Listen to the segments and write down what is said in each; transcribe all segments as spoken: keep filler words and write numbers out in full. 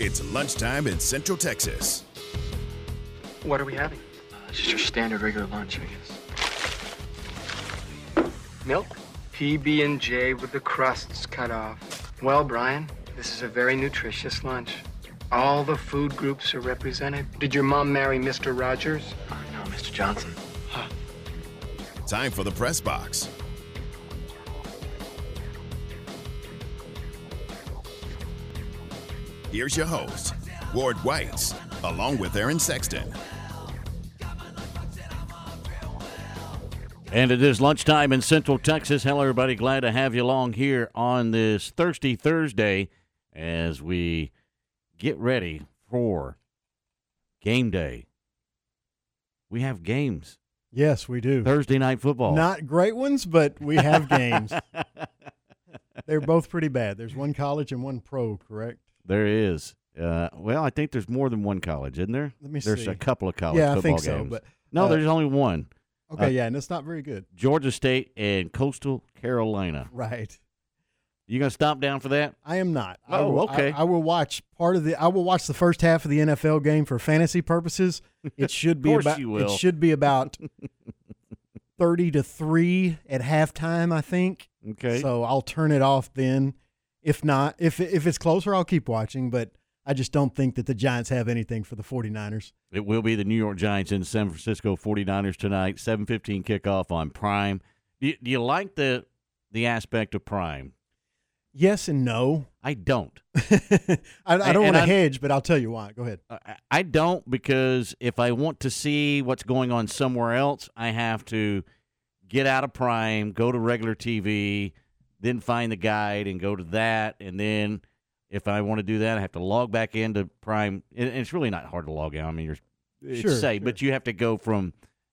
It's lunchtime in Central Texas. What are we having? Uh, just your standard regular lunch, I guess. Milk, P B and J with the crusts cut off. Well, Brian, this is a very nutritious lunch. All the food groups are represented. Did your mom marry Mister Rogers? Uh, no, Mister Johnson. Huh. Time for the press box. Here's your host, Ward Weitz, along with Aaron Sexton. And it is lunchtime in Central Texas. Hello, everybody. Glad to have you along here on this Thirsty Thursday as we get ready for game day. We have games. Yes, we do. Thursday night football. Not great ones, but we have games. They're both pretty bad. There's one college and one pro, correct? There is. Uh, well, I think there's more than one college, isn't there? Let me there's see. There's a couple of college yeah, football I think so, games. But, uh, no, there's only one. Okay, uh, yeah, and it's not very good. Georgia State and Coastal Carolina. Right. You going to stop down for that? I am not. Oh, I will, okay. I, I will watch part of the. I will watch the first half of the N F L game for fantasy purposes. It should be about. You will. It should be about thirty to three at halftime, I think. Okay. So I'll turn it off then. If not, if if it's closer, I'll keep watching, but I just don't think that the Giants have anything for the 49ers. It will be the New York Giants and San Francisco 49ers tonight, seven fifteen kickoff on Prime. Do you, do you like the the aspect of Prime? Yes and no. I don't. I, I don't want to hedge, but I'll tell you why. Go ahead. I, I don't because if I want to see what's going on somewhere else, I have to get out of Prime, go to regular T V, then find the guide and go to that. And then if I want to do that, I have to log back into Prime. And it's really not hard to log out. I mean, you're it's sure, safe, sure. But you have to go from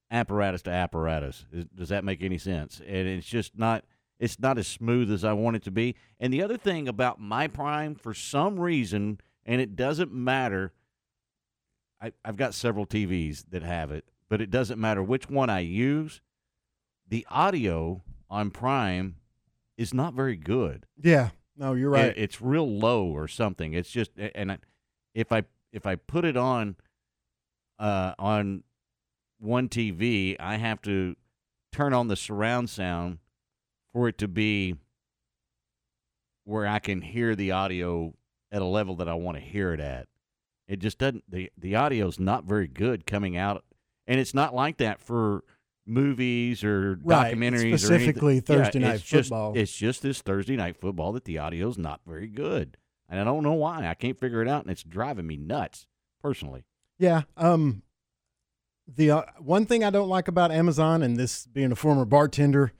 apparatus to apparatus. Does that make any sense? And it's just not it's not as smooth as I want it to be. And the other thing about my Prime, for some reason, and it doesn't matter, I, I've got several T Vs that have it, but it doesn't matter which one I use, the audio on Prime is not very good. Yeah, no, you're right. It, it's real low or something. It's just, and I, if I if I put it on uh, on one T V, I have to turn on the surround sound for it to be where I can hear the audio at a level that I want to hear it at. It just doesn't. the The audio's not very good coming out, and it's not like that for movies or right, documentaries specifically or Thursday yeah, night it's football. Just, it's just this Thursday night football that the audio is not very good. And I don't know why. I can't figure it out, and it's driving me nuts personally. Yeah. Um, the uh, one thing I don't like about Amazon, and this being a former bartender,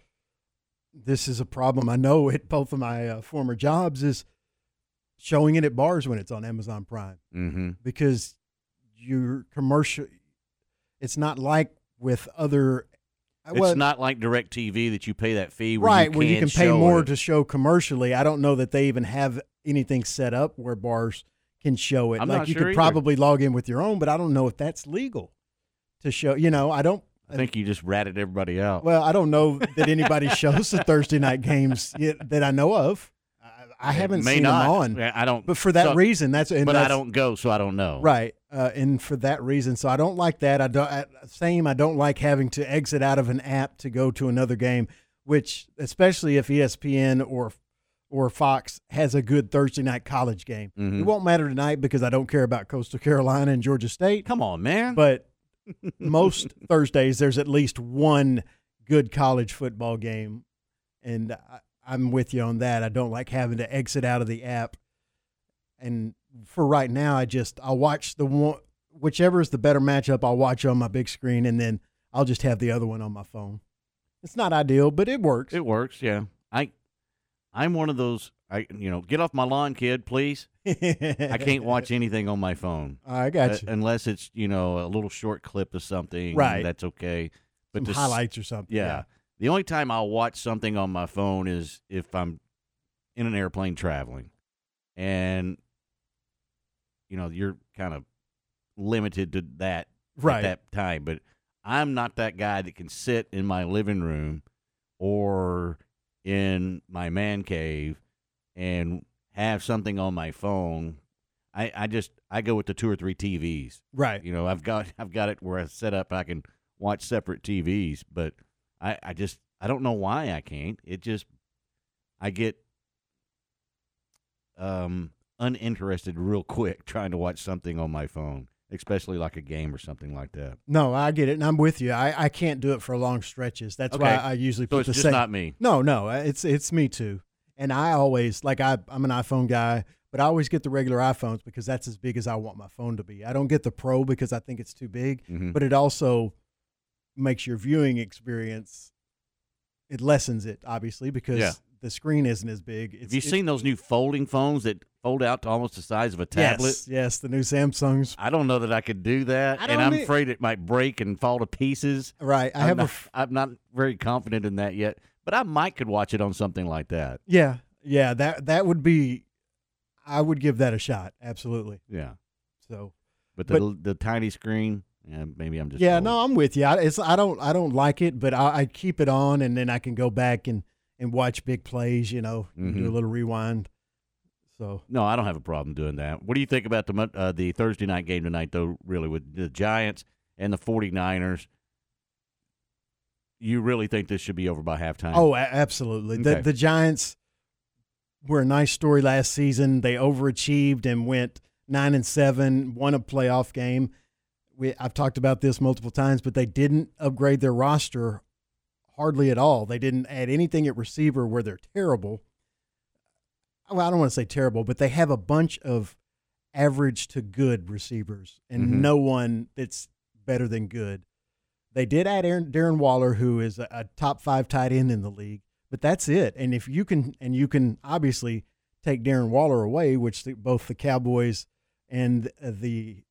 this is a problem I know at both of my uh, former jobs, is showing it at bars when it's on Amazon Prime. Mm-hmm. Because your commercial, it's not like with other It's well, not like DirecTV that you pay that fee. Where right, you where you can pay more it. to show commercially. I don't know that they even have anything set up where bars can show it. I'm like not you sure could either. Probably log in with your own, but I don't know if that's legal to show. You know, I don't. I think you just ratted everybody out. Well, I don't know that anybody shows the Thursday night games yet, that I know of. I, I haven't seen not. them on. I don't. But for that so, reason, that's. And but that's, I don't go, so I don't know. Right. Uh, and for that reason, so I don't like that. I don't. I, same, I don't like having to exit out of an app to go to another game, which especially if E S P N or or Fox has a good Thursday night college game. Mm-hmm. It won't matter tonight because I don't care about Coastal Carolina and Georgia State. Come on, man. But most Thursdays, there's at least one good college football game, and I, I'm with you on that. I don't like having to exit out of the app. And for right now, I just I'll watch the one whichever is the better matchup. I'll watch on my big screen, and then I'll just have the other one on my phone. It's not ideal, but it works. It works, yeah. I I'm one of those. I you know, get off my lawn, kid, please. I can't watch anything on my phone. I got you. Uh, unless it's you know a little short clip of something, right? That's okay. But Some to, highlights or something. Yeah. yeah. The only time I'll watch something on my phone is if I'm in an airplane traveling, and you know, you're kind of limited to that right. at that time. But I'm not that guy that can sit in my living room or in my man cave and have something on my phone, I, I just I go with the two or three T Vs. Right. You know, I've got I've got it where I set up I can watch separate T Vs, but I, I just I don't know why I can't. It just I get um uninterested real quick trying to watch something on my phone, especially like a game or something like that. No, I get it, and I'm with you. I, I can't do it for long stretches. That's okay. Why I usually put so it's the just same. Not me. No, no, it's it's me too. And I always like I I'm an iPhone guy, but I always get the regular iPhones because that's as big as I want my phone to be. I don't get the Pro because I think it's too big, mm-hmm. but it also makes your viewing experience. It lessens it obviously because. Yeah. The screen isn't as big. It's, Have you seen those new folding phones that fold out to almost the size of a tablet? Yes, yes, the new Samsungs. I don't know that I could do that, and I'm need... afraid it might break and fall to pieces. Right. I I'm, have not, a f- I'm not very confident in that yet, but I might could watch it on something like that. Yeah, yeah, that that would be – I would give that a shot, absolutely. Yeah. So, But the but, the tiny screen – Yeah, maybe I'm just – Yeah, old. no, I'm with you. I, it's, I, don't, I don't like it, but I, I keep it on, and then I can go back and – and watch big plays, you know, mm-hmm. do a little rewind. So no, I don't have a problem doing that. What do you think about the uh, the Thursday night game tonight, though, really, with the Giants and the 49ers? You really think this should be over by halftime? Oh, absolutely. Okay. The, the Giants were a nice story last season. They overachieved and went nine and seven, won a playoff game. We, I've talked about this multiple times, but they didn't upgrade their roster hardly at all. They didn't add anything at receiver where they're terrible. Well, I don't want to say terrible, but they have a bunch of average to good receivers and mm-hmm. no one that's better than good. They did add Aaron, Darren Waller, who is a, a top five tight end in the league, but that's it. And if you can, and you can obviously take Darren Waller away, which the, both the Cowboys and the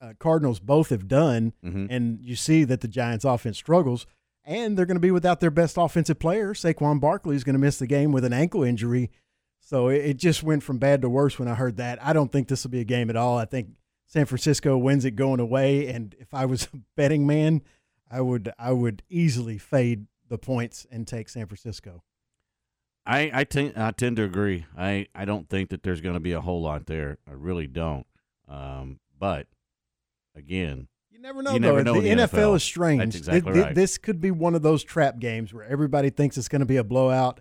uh, Cardinals both have done. Mm-hmm. And you see that the Giants offense struggles. And they're going to be without their best offensive player. Saquon Barkley is going to miss the game with an ankle injury. So it just went from bad to worse when I heard that. I don't think this will be a game at all. I think San Francisco wins it going away. And if I was a betting man, I would I would easily fade the points and take San Francisco. I I, t- I tend to agree. I, I don't think that there's going to be a whole lot there. I really don't. Um, but, again... You never know, you though. Never know the, the N F L. N F L is strange. That's exactly th- right. th- this could be one of those trap games where everybody thinks it's going to be a blowout.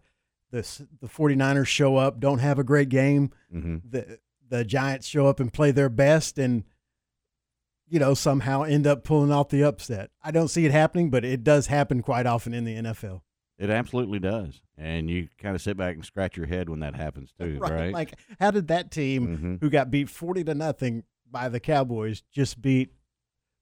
This, the 49ers show up, don't have a great game. Mm-hmm. The the Giants show up and play their best and, you know, somehow end up pulling off the upset. I don't see it happening, but it does happen quite often in the N F L. It absolutely does. And you kind of sit back and scratch your head when that happens too, right? right? Like, how did that team mm-hmm. who got beat forty to nothing by the Cowboys just beat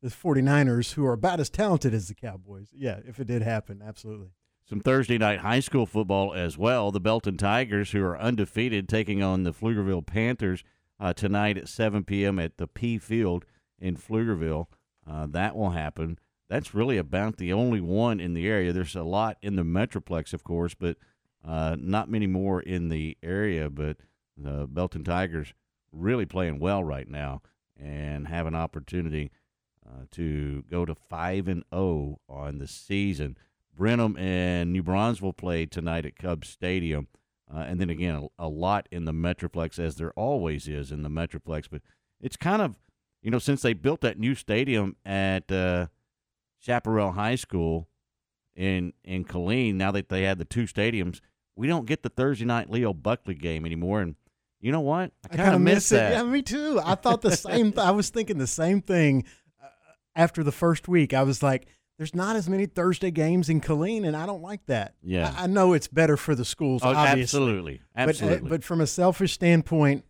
the 49ers, who are about as talented as the Cowboys? Yeah, if it did happen, absolutely. Some Thursday night high school football as well. The Belton Tigers, who are undefeated, taking on the Pflugerville Panthers uh, tonight at seven p.m. at the P Field in Pflugerville. Uh, that will happen. That's really about the only one in the area. There's a lot in the Metroplex, of course, but uh, not many more in the area. But the Belton Tigers really playing well right now and have an opportunity Uh, to go to five and oh on the season. Brenham and New Brunswick will play tonight at Cubs Stadium. Uh, and then, again, a, a lot in the Metroplex, as there always is in the Metroplex. But it's kind of, you know, since they built that new stadium at uh, Chaparral High School in, in Killeen, now that they had the two stadiums, we don't get the Thursday night Leo Buckley game anymore. And you know what? I kind of miss it. That. Yeah, me too. I thought the same th- I was thinking the same thing. After the first week, I was like, there's not as many Thursday games in Killeen, and I don't like that. Yeah. I, I know it's better for the schools, oh, obviously. Absolutely. Absolutely. But, uh, but from a selfish standpoint.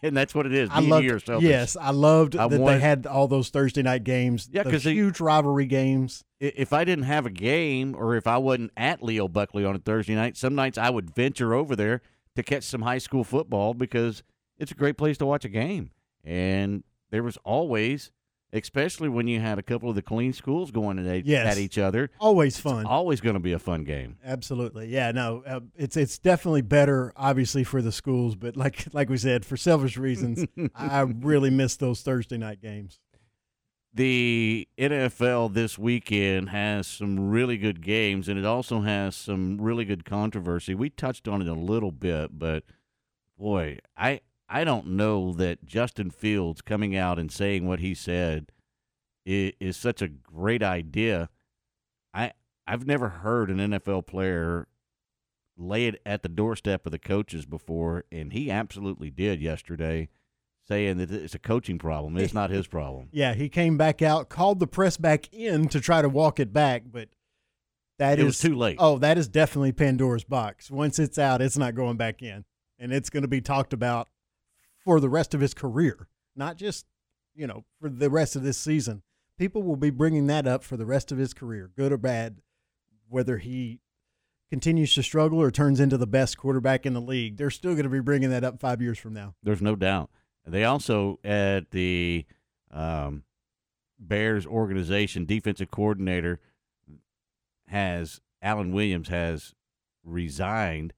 And that's what it is. I loved, or selfish. Yes, I loved I that wanted, they had all those Thursday night games, yeah, those huge it, rivalry games. If I didn't have a game or if I wasn't at Leo Buckley on a Thursday night, some nights I would venture over there to catch some high school football because it's a great place to watch a game. And there was always – especially when you had a couple of the clean schools going today yes. at each other. Always fun. It's always going to be a fun game. Absolutely. Yeah, no, uh, it's it's definitely better, obviously, for the schools. But like like we said, for selfish reasons, I really miss those Thursday night games. The N F L this weekend has some really good games, and it also has some really good controversy. We touched on it a little bit, but boy, I I don't know that Justin Fields coming out and saying what he said is, is such a great idea. I I've never heard an N F L player lay it at the doorstep of the coaches before, and he absolutely did yesterday, saying that it's a coaching problem. It's not his problem. Yeah, he came back out, called the press back in to try to walk it back, but that it is was too late. Oh, that is definitely Pandora's box. Once it's out, it's not going back in, and it's going to be talked about for the rest of his career, not just, you know, for the rest of this season. People will be bringing that up for the rest of his career, good or bad, whether he continues to struggle or turns into the best quarterback in the league. They're still going to be bringing that up five years from now. There's no doubt. They also, at the um, Bears organization, defensive coordinator has Alan Williams has resigned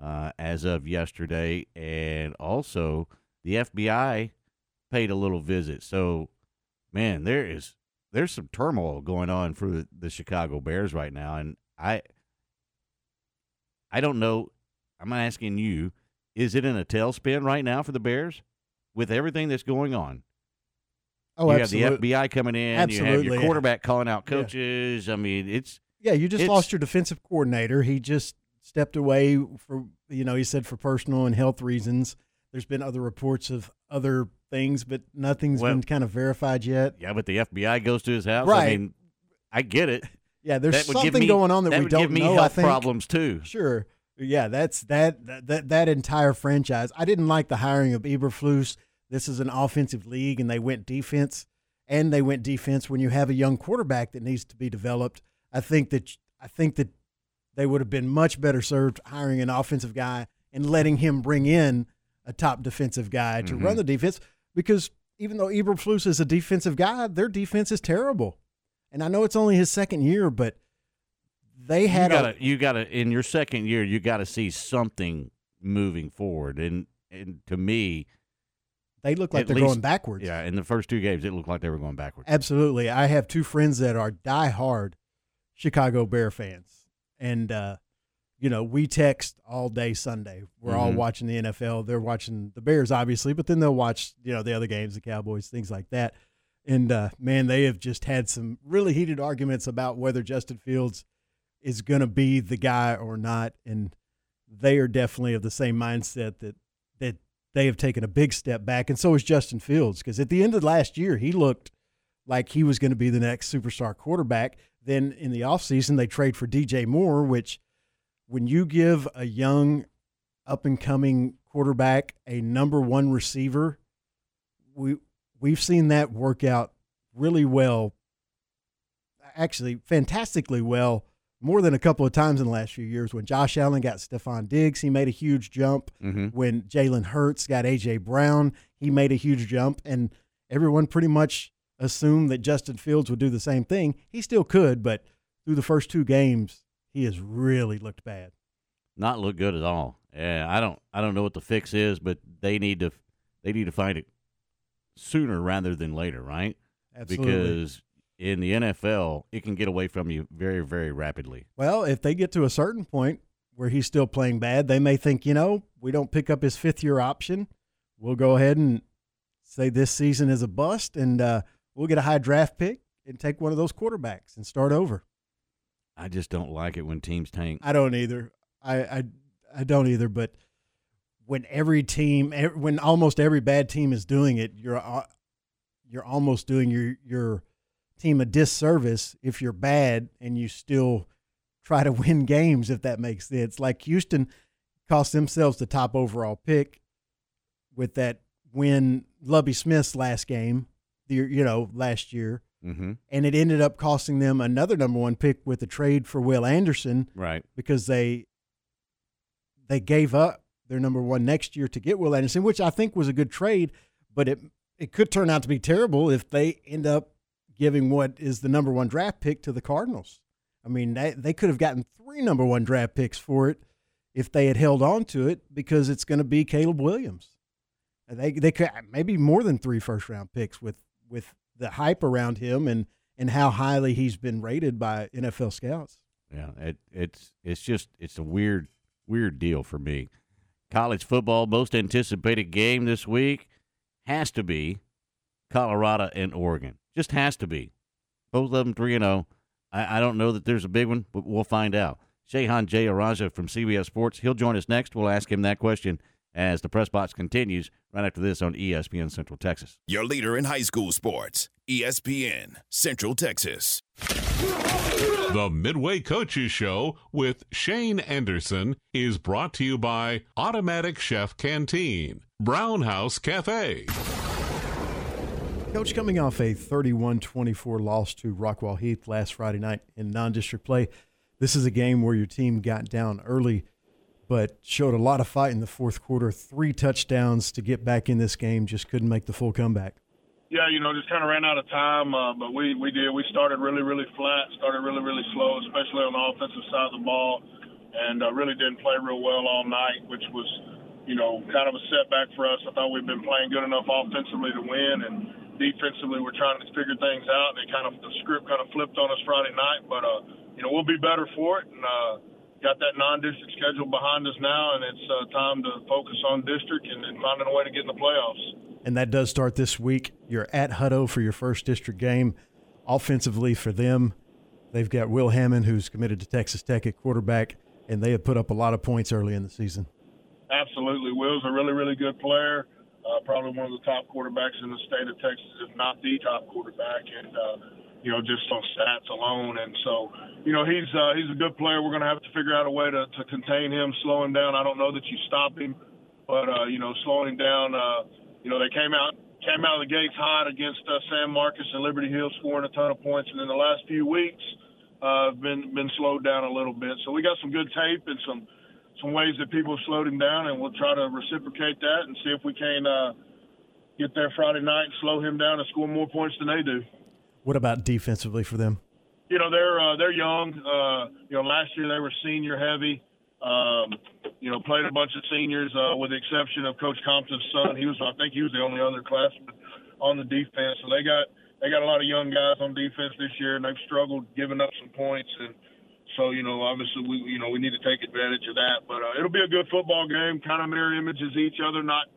uh, as of yesterday, and also the F B I paid a little visit. So, man, there is there's some turmoil going on for the, the Chicago Bears right now, and I I don't know. I'm asking you: is it in a tailspin right now for the Bears? With everything that's going on, oh, you absolutely. have the F B I coming in. Absolutely. You have your quarterback calling out coaches. Yeah. I mean, it's yeah. You just lost your defensive coordinator. He just stepped away for you know he said for personal and health reasons. There's been other reports of other things, but nothing's well, been kind of verified yet. Yeah, but the F B I goes to his house. Right. I mean, I get it. Yeah, there's something me, going on that, that we would don't give me know. Health I think problems too. Sure. Yeah, that's that, that that that entire franchise. I didn't like the hiring of Eberflus. This is an offensive league, and they went defense, and they went defense when you have a young quarterback that needs to be developed. I think that I think that they would have been much better served hiring an offensive guy and letting him bring in a top defensive guy to mm-hmm. run the defense, because even though Eberflus is a defensive guy, their defense is terrible. And I know it's only his second year, but They had you gotta, a, you gotta in your second year you gotta see something moving forward, and and to me they look like they're least, going backwards. Yeah, in the first two games it looked like they were going backwards. Absolutely. I have two friends that are diehard Chicago Bear fans, and uh, you know we text all day Sunday. We're mm-hmm. all watching the N F L. They're watching the Bears obviously, but then they'll watch you know the other games, the Cowboys, things like that. And uh, man, they have just had some really heated arguments about whether Justin Fields is going to be the guy or not, and they are definitely of the same mindset that that they have taken a big step back, and so is Justin Fields, because at the end of last year, he looked like he was going to be the next superstar quarterback. Then in the offseason, they trade for D J Moore, which when you give a young, up-and-coming quarterback a number one receiver, we, we've seen that work out really well, actually fantastically well, more than a couple of times in the last few years. When Josh Allen got Stephon Diggs, he made a huge jump. Mm-hmm. When Jalen Hurts got A J. Brown, he made a huge jump. And everyone pretty much assumed that Justin Fields would do the same thing. He still could, but through the first two games, he has really looked bad. Not looked good at all. Yeah, I don't I don't know what the fix is, but they need to they need to find it sooner rather than later, right? Absolutely. Because in the N F L, it can get away from you very, very rapidly. Well, if they get to a certain point where he's still playing bad, they may think, you know, we don't pick up his fifth-year option. We'll go ahead and say this season is a bust, and uh, we'll get a high draft pick and take one of those quarterbacks and start over. I just don't like it when teams tank. I don't either. I, I, I don't either, but when every team, when almost every bad team is doing it, you're you're almost doing your your – team a disservice if you're bad and you still try to win games, if that makes sense. Like Houston cost themselves the top overall pick with that win, Lovie Smith's last game, you know, last year. Mm-hmm. And it ended up costing them another number one pick with a trade for Will Anderson. Right. Because they they gave up their number one next year to get Will Anderson, which I think was a good trade, but it it could turn out to be terrible if they end up giving what is the number one draft pick to the Cardinals. I mean, they, they could have gotten three number one draft picks for it if they had held on to it, because it's going to be Caleb Williams. And they they could maybe more than three first round picks with with the hype around him and and how highly he's been rated by N F L scouts. Yeah, it, it's it's just it's a weird weird deal for me. College football most anticipated game this week has to be Colorado and Oregon. Just has to be. Both of them three and oh. I, I don't know that there's a big one, but we'll find out. Shehan Jayaraja from C B S Sports, he'll join us next. We'll ask him that question as the press box continues right after this on E S P N Central Texas. Your leader in high school sports, E S P N Central Texas. The Midway Coaches Show with Shane Anderson is brought to you by Automatic Chef Canteen, Brown House Cafe. Coach, coming off a thirty-one twenty-four loss to Rockwall Heath last Friday night in non-district play, this is a game where your team got down early but showed a lot of fight in the fourth quarter, three touchdowns to get back in this game, just couldn't make the full comeback. Yeah, you know, just kind of ran out of time, uh, but we, we did. We started really, really flat, started really, really slow, especially on the offensive side of the ball, and uh, really didn't play real well all night, which was, you know, kind of a setback for us. I thought we'd been playing good enough offensively to win, and defensively we're trying to figure things out. They kind of the script kind of flipped on us Friday night, but, uh, you know, we'll be better for it, and uh, got that non-district schedule behind us now, and it's uh, time to focus on district and, and finding a way to get in the playoffs. And that does start this week. You're at Hutto for your first district game. Offensively for them, they've got Will Hammond, who's committed to Texas Tech at quarterback, and they have put up a lot of points early in the season. Absolutely. Will's a really, really good player, uh, probably one of the top quarterbacks in the state of Texas, if not the top quarterback, and, uh, you know, just on stats alone. And so, you know, he's uh, he's a good player. We're going to have to figure out a way to, to contain him, slow him down. I don't know that you stop him, but, uh, you know, slowing him down uh, – You know, they came out came out of the gates hot against uh, San Marcos and Liberty Hill, scoring a ton of points. And in the last few weeks, uh, been been slowed down a little bit. So we got some good tape and some some ways that people have slowed him down, and we'll try to reciprocate that and see if we can uh, get there Friday night and slow him down and score more points than they do. What about defensively for them? You know, they're uh, they're young. Uh, you know, last year they were senior heavy. Um, you know, played a bunch of seniors uh, with the exception of Coach Compton's son. He was, I think he was the only underclassman on the defense. So they got they got a lot of young guys on defense this year, and they've struggled giving up some points. And so, you know, obviously we you know we need to take advantage of that. But uh, it'll be a good football game, kind of mirror images each other. Not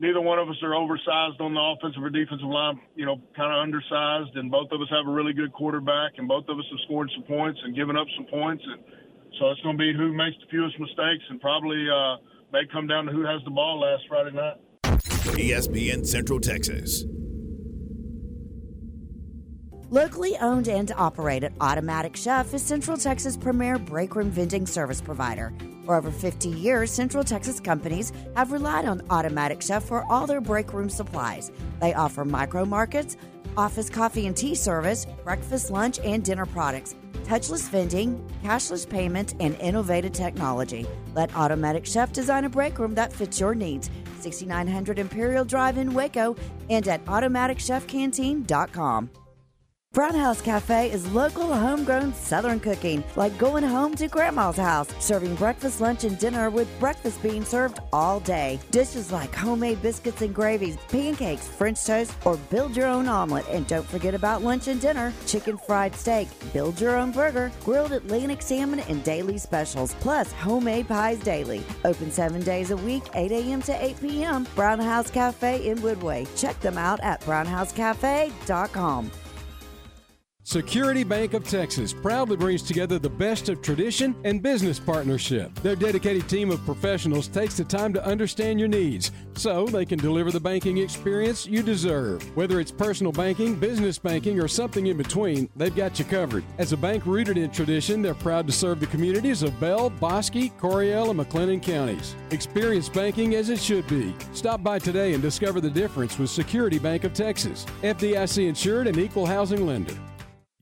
neither one of us are oversized on the offensive or defensive line. You know, kind of undersized, and both of us have a really good quarterback, and both of us have scored some points and given up some points. And so it's going to be who makes the fewest mistakes, and probably uh, may come down to who has the ball last Friday night. E S P N Central Texas. Locally owned and operated, Automatic Chef is Central Texas' premier break room vending service provider. For over fifty years, Central Texas companies have relied on Automatic Chef for all their break room supplies. They offer micro markets, office coffee and tea service, breakfast, lunch, and dinner products, touchless vending, cashless payments, and innovative technology. Let Automatic Chef design a break room that fits your needs. sixty-nine hundred Imperial Drive in Waco and at automatic chef canteen dot com. Brown House Cafe is local, homegrown Southern cooking, like going home to Grandma's house, serving breakfast, lunch, and dinner with breakfast being served all day. Dishes like homemade biscuits and gravies, pancakes, French toast, or build your own omelet. And don't forget about lunch and dinner, chicken fried steak, build your own burger, grilled Atlantic salmon, and daily specials, plus homemade pies daily. Open seven days a week, eight a.m. to eight p.m., Brown House Cafe in Woodway. Check them out at brown house cafe dot com. Security Bank of Texas proudly brings together the best of tradition and business partnership. Their dedicated team of professionals takes the time to understand your needs so they can deliver the banking experience you deserve. Whether it's personal banking, business banking, or something in between, they've got you covered. As a bank rooted in tradition, they're proud to serve the communities of Bell, Bosque, Coryell, and McLennan counties. Experience banking as it should be. Stop by today and discover the difference with Security Bank of Texas. F D I C insured and equal housing lender.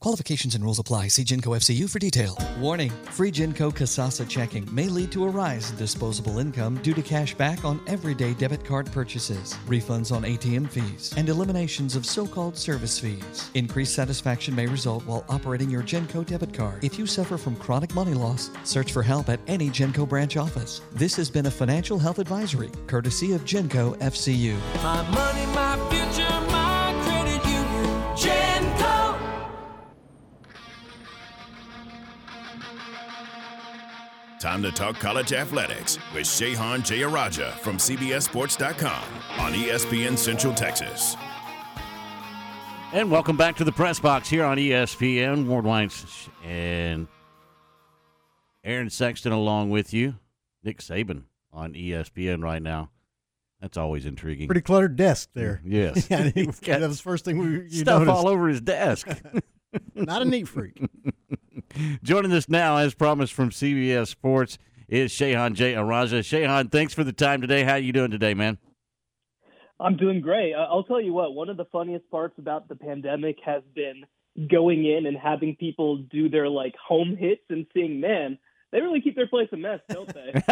Qualifications and rules apply. See Genco F C U for detail. Warning, free Genco Casasa checking may lead to a rise in disposable income due to cash back on everyday debit card purchases, refunds on A T M fees, and eliminations of so-called service fees. Increased satisfaction may result while operating your Genco debit card. If you suffer from chronic money loss, search for help at any Genco branch office. This has been a financial health advisory, courtesy of Genco F C U. My money, my future, my credit union, Genco. Time to talk college athletics with Shehan Jayaraja from C B S Sports dot com on E S P N Central Texas. And welcome back to the press box here on E S P N. Ward Wines and Aaron Sexton along with you. Nick Saban on E S P N right now. That's always intriguing. Pretty cluttered desk there. Yes. Yeah, that was the first thing we you stuff noticed. All over his desk. Not a neat freak. Joining us now, as promised, from C B S Sports is Shehan Jayaraja. Shehan, thanks for the time today. How are you doing today, man? I'm doing great. I'll tell you what, one of the funniest parts about the pandemic has been going in and having people do their, like, home hits and seeing, man, they really keep their place a mess, don't they?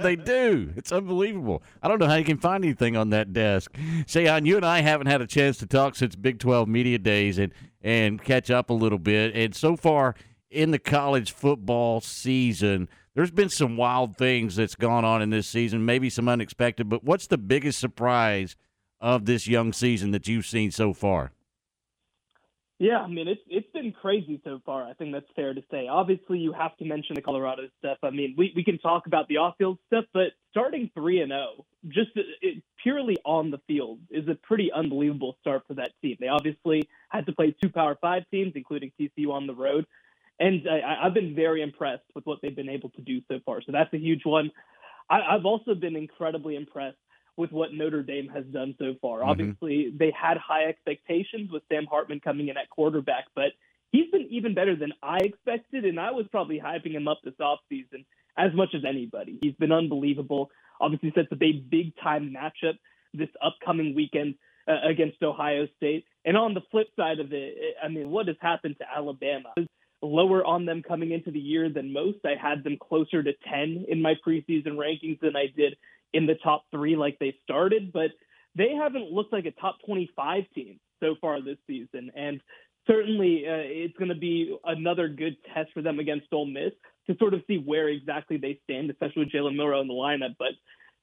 They do. It's unbelievable. I don't know how you can find anything on that desk. Shehan, you and I haven't had a chance to talk since Big twelve Media Days and, and catch up a little bit. And so far in the college football season, there's been some wild things that's gone on in this season, maybe some unexpected. But what's the biggest surprise of this young season that you've seen so far? Yeah, I mean, it's it's been crazy so far. I think that's fair to say. Obviously, you have to mention the Colorado stuff. I mean, we, we can talk about the off-field stuff, but starting three and oh, just it, purely on the field, is a pretty unbelievable start for that team. They obviously had to play two Power five teams, including T C U on the road, and I, I've been very impressed with what they've been able to do so far, so that's a huge one. I, I've also been incredibly impressed with what Notre Dame has done so far. Obviously, mm-hmm. they had high expectations with Sam Hartman coming in at quarterback, but he's been even better than I expected, and I was probably hyping him up this offseason as much as anybody. He's been unbelievable. Obviously, sets up a big-time matchup this upcoming weekend uh, against Ohio State. And on the flip side of it, I mean, what has happened to Alabama? I was lower on them coming into the year than most. I had them closer to ten in my preseason rankings than I did in the top three like they started, but they haven't looked like a top twenty-five team so far this season. And certainly uh, it's going to be another good test for them against Ole Miss to sort of see where exactly they stand, especially with Jalen Milroe in the lineup. But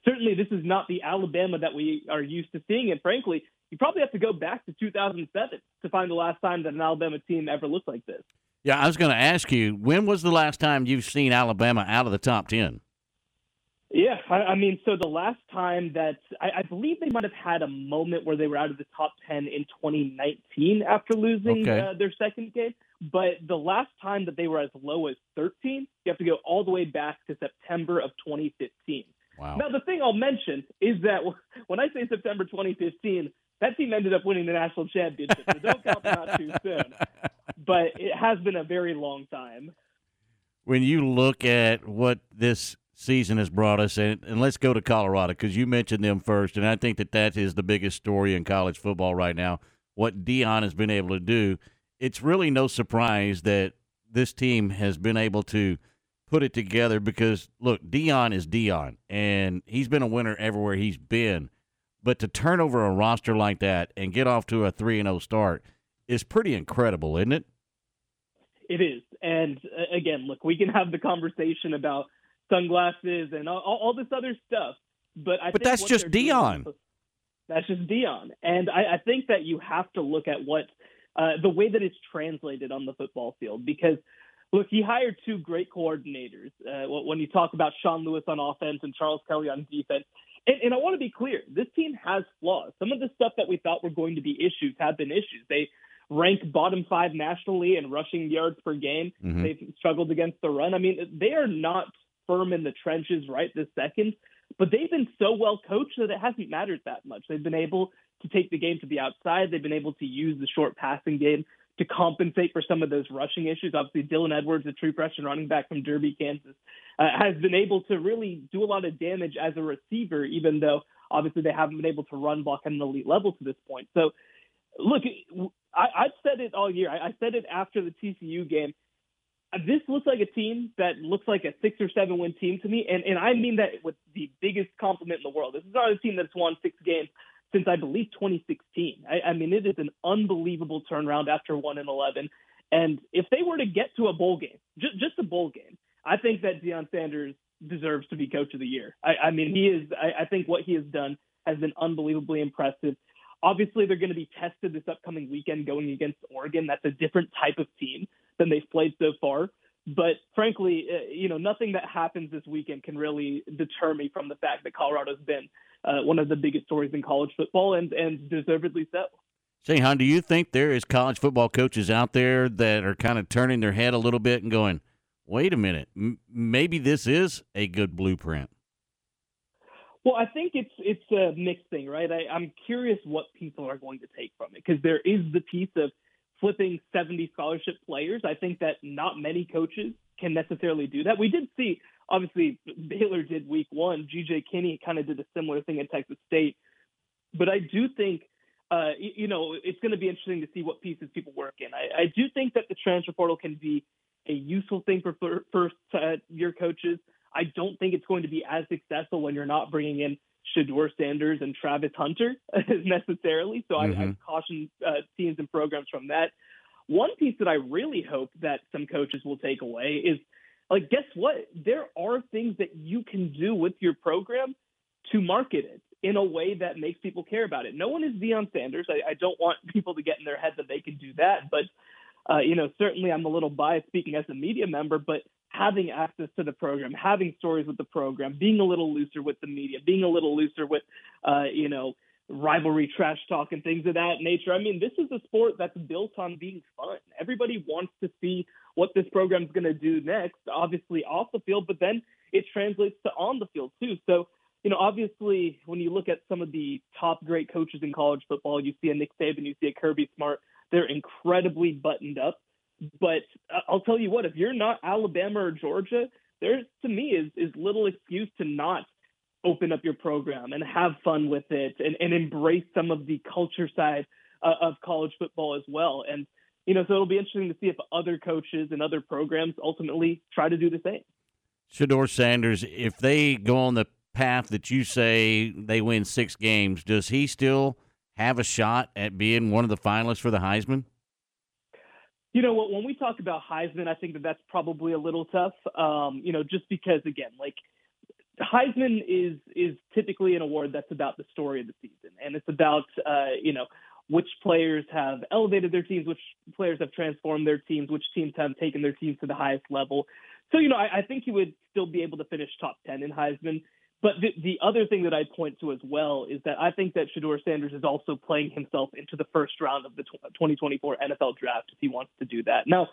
certainly this is not the Alabama that we are used to seeing. And frankly, you probably have to go back to two thousand seven to find the last time that an Alabama team ever looked like this. Yeah, I was going to ask you, when was the last time you've seen Alabama out of the top ten? Yeah, I, I mean, so the last time that I, I believe they might have had a moment where they were out of the top ten in twenty nineteen after losing okay. uh, their second game. But the last time that they were as low as thirteen, you have to go all the way back to September of twenty fifteen. Wow. Now, the thing I'll mention is that when I say September twenty fifteen, that team ended up winning the national championship. So don't count them out too soon. But it has been a very long time. When you look at what this season has brought us, and, and let's go to Colorado because you mentioned them first, and I think that that is the biggest story in college football right now, what Deion has been able to do. It's really no surprise that this team has been able to put it together because, look, Deion is Deion, and he's been a winner everywhere he's been. But to turn over a roster like that and get off to a three and oh start is pretty incredible, isn't it? It is. And, uh, again, look, we can have the conversation about sunglasses and all, all this other stuff, but I but think that's just Deion. Doing, that's just Deion, and I, I think that you have to look at what uh, the way that it's translated on the football field. Because look, he hired two great coordinators. Uh, when you talk about Sean Lewis on offense and Charles Kelly on defense, and, and I want to be clear, this team has flaws. Some of the stuff that we thought were going to be issues have been issues. They ranked bottom five nationally in rushing yards per game. Mm-hmm. They've struggled against the run. I mean, they are not firm in the trenches right this second, but they've been so well coached that it hasn't mattered that much. They've been able to take the game to the outside. They've been able to use the short passing game to compensate for some of those rushing issues. Obviously, Dylan Edwards, a true freshman running back from Derby, Kansas, uh, has been able to really do a lot of damage as a receiver, even though obviously they haven't been able to run block at an elite level to this point. So, look, I, I've said it all year. I, I said it after the T C U game. This looks like a team that looks like a six or seven win team to me, and, and I mean that with the biggest compliment in the world. This is not a team that's won six games since, I believe, twenty sixteen. I, I mean, it is an unbelievable turnaround after one and eleven. And if they were to get to a bowl game, ju- just a bowl game, I think that Deion Sanders deserves to be coach of the year. I, I mean, he is. I, I think what he has done has been unbelievably impressive. Obviously, they're going to be tested this upcoming weekend going against Oregon. That's a different type of team than they've played so far. But frankly, you know, nothing that happens this weekend can really deter me from the fact that Colorado's been uh, one of the biggest stories in college football, and, and deservedly so. Shehan, do you think there is college football coaches out there that are kind of turning their head a little bit and going, wait a minute, m- maybe this is a good blueprint? Well, I think it's it's a mixed thing, right? I, I'm curious what people are going to take from it, because there is the piece of flipping seventy scholarship players. I think that not many coaches can necessarily do that. We did see, obviously, Baylor did week one. G J. Kinney kind of did a similar thing at Texas State. But I do think, uh, you know, it's going to be interesting to see what pieces people work in. I, I do think that the transfer portal can be a useful thing for first-year coaches. I don't think it's going to be as successful when you're not bringing in Shedeur Sanders and Travis Hunter necessarily. So mm-hmm. I, I caution uh, teams and programs from that. One piece that I really hope that some coaches will take away is, like, guess what? There are things that you can do with your program to market it in a way that makes people care about it. No one is Deion Sanders. I, I don't want people to get in their head that they can do that. But, uh, you know, certainly I'm a little biased speaking as a media member, but having access to the program, having stories with the program, being a little looser with the media, being a little looser with, uh, you know, rivalry trash talk and things of that nature. I mean, this is a sport that's built on being fun. Everybody wants to see what this program's going to do next, obviously off the field, but then it translates to on the field too. So, you know, obviously when you look at some of the top great coaches in college football, you see a Nick Saban, you see a Kirby Smart, they're incredibly buttoned up. But I'll tell you what, if you're not Alabama or Georgia, there, to me, is, is little excuse to not open up your program and have fun with it and, and embrace some of the culture side uh, of college football as well. And, you know, so it'll be interesting to see if other coaches and other programs ultimately try to do the same. Shedeur Sanders, if they go on the path that you say they win six games, does he still have a shot at being one of the finalists for the Heisman? You know what, when we talk about Heisman, I think that that's probably a little tough, um, you know, just because, again, like Heisman is is typically an award that's about the story of the season. And it's about, uh, you know, which players have elevated their teams, which players have transformed their teams, which teams have taken their teams to the highest level. So, you know, I, I think he would still be able to finish top ten in Heisman. But the, the other thing that I point to as well is that I think that Shedeur Sanders is also playing himself into the first round of the twenty twenty-four N F L draft if he wants to do that. Now,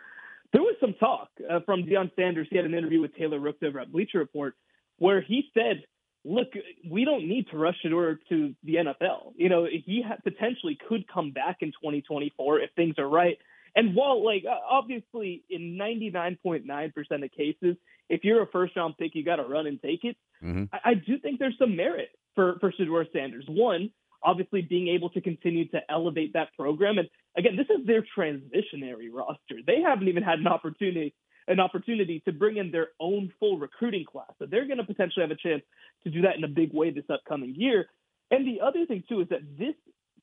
there was some talk uh, from Deion Sanders. He had an interview with Taylor Rooks over at Bleacher Report where he said, look, we don't need to rush Shedeur to the N F L. You know, he ha- potentially could come back in twenty twenty-four if things are right. And while, like, obviously in ninety-nine point nine percent of cases, if you're a first-round pick, you got to run and take it. Mm-hmm. I, I do think there's some merit for, for Shedeur Sanders. One, obviously being able to continue to elevate that program. And, again, this is their transitionary roster. They haven't even had an opportunity an opportunity to bring in their own full recruiting class. So they're going to potentially have a chance to do that in a big way this upcoming year. And the other thing, too, is that this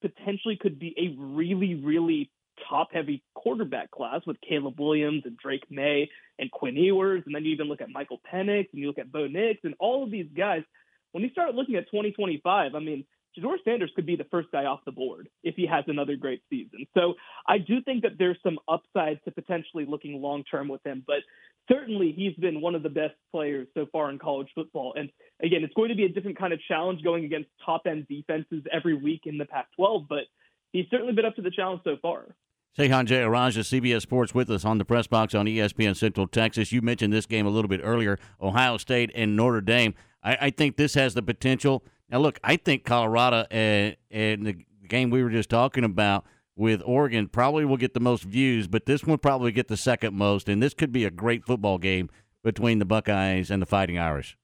potentially could be a really, really top-heavy quarterback class with Caleb Williams and Drake May and Quinn Ewers, and then you even look at Michael Penix and you look at Bo Nix and all of these guys. When you start looking at twenty twenty-five, I mean, Shedeur Sanders could be the first guy off the board if he has another great season. So I do think that there's some upside to potentially looking long-term with him, but certainly he's been one of the best players so far in college football. And again, it's going to be a different kind of challenge going against top-end defenses every week in the Pac twelve, but he's certainly been up to the challenge so far. Shehan Jayaraja, C B S Sports, with us on the press box on E S P N Central Texas. You mentioned this game a little bit earlier, Ohio State and Notre Dame. I, I think this has the potential. Now, look, I think Colorado and, and the game we were just talking about with Oregon probably will get the most views, but this one probably get the second most, and this could be a great football game between the Buckeyes and the Fighting Irish.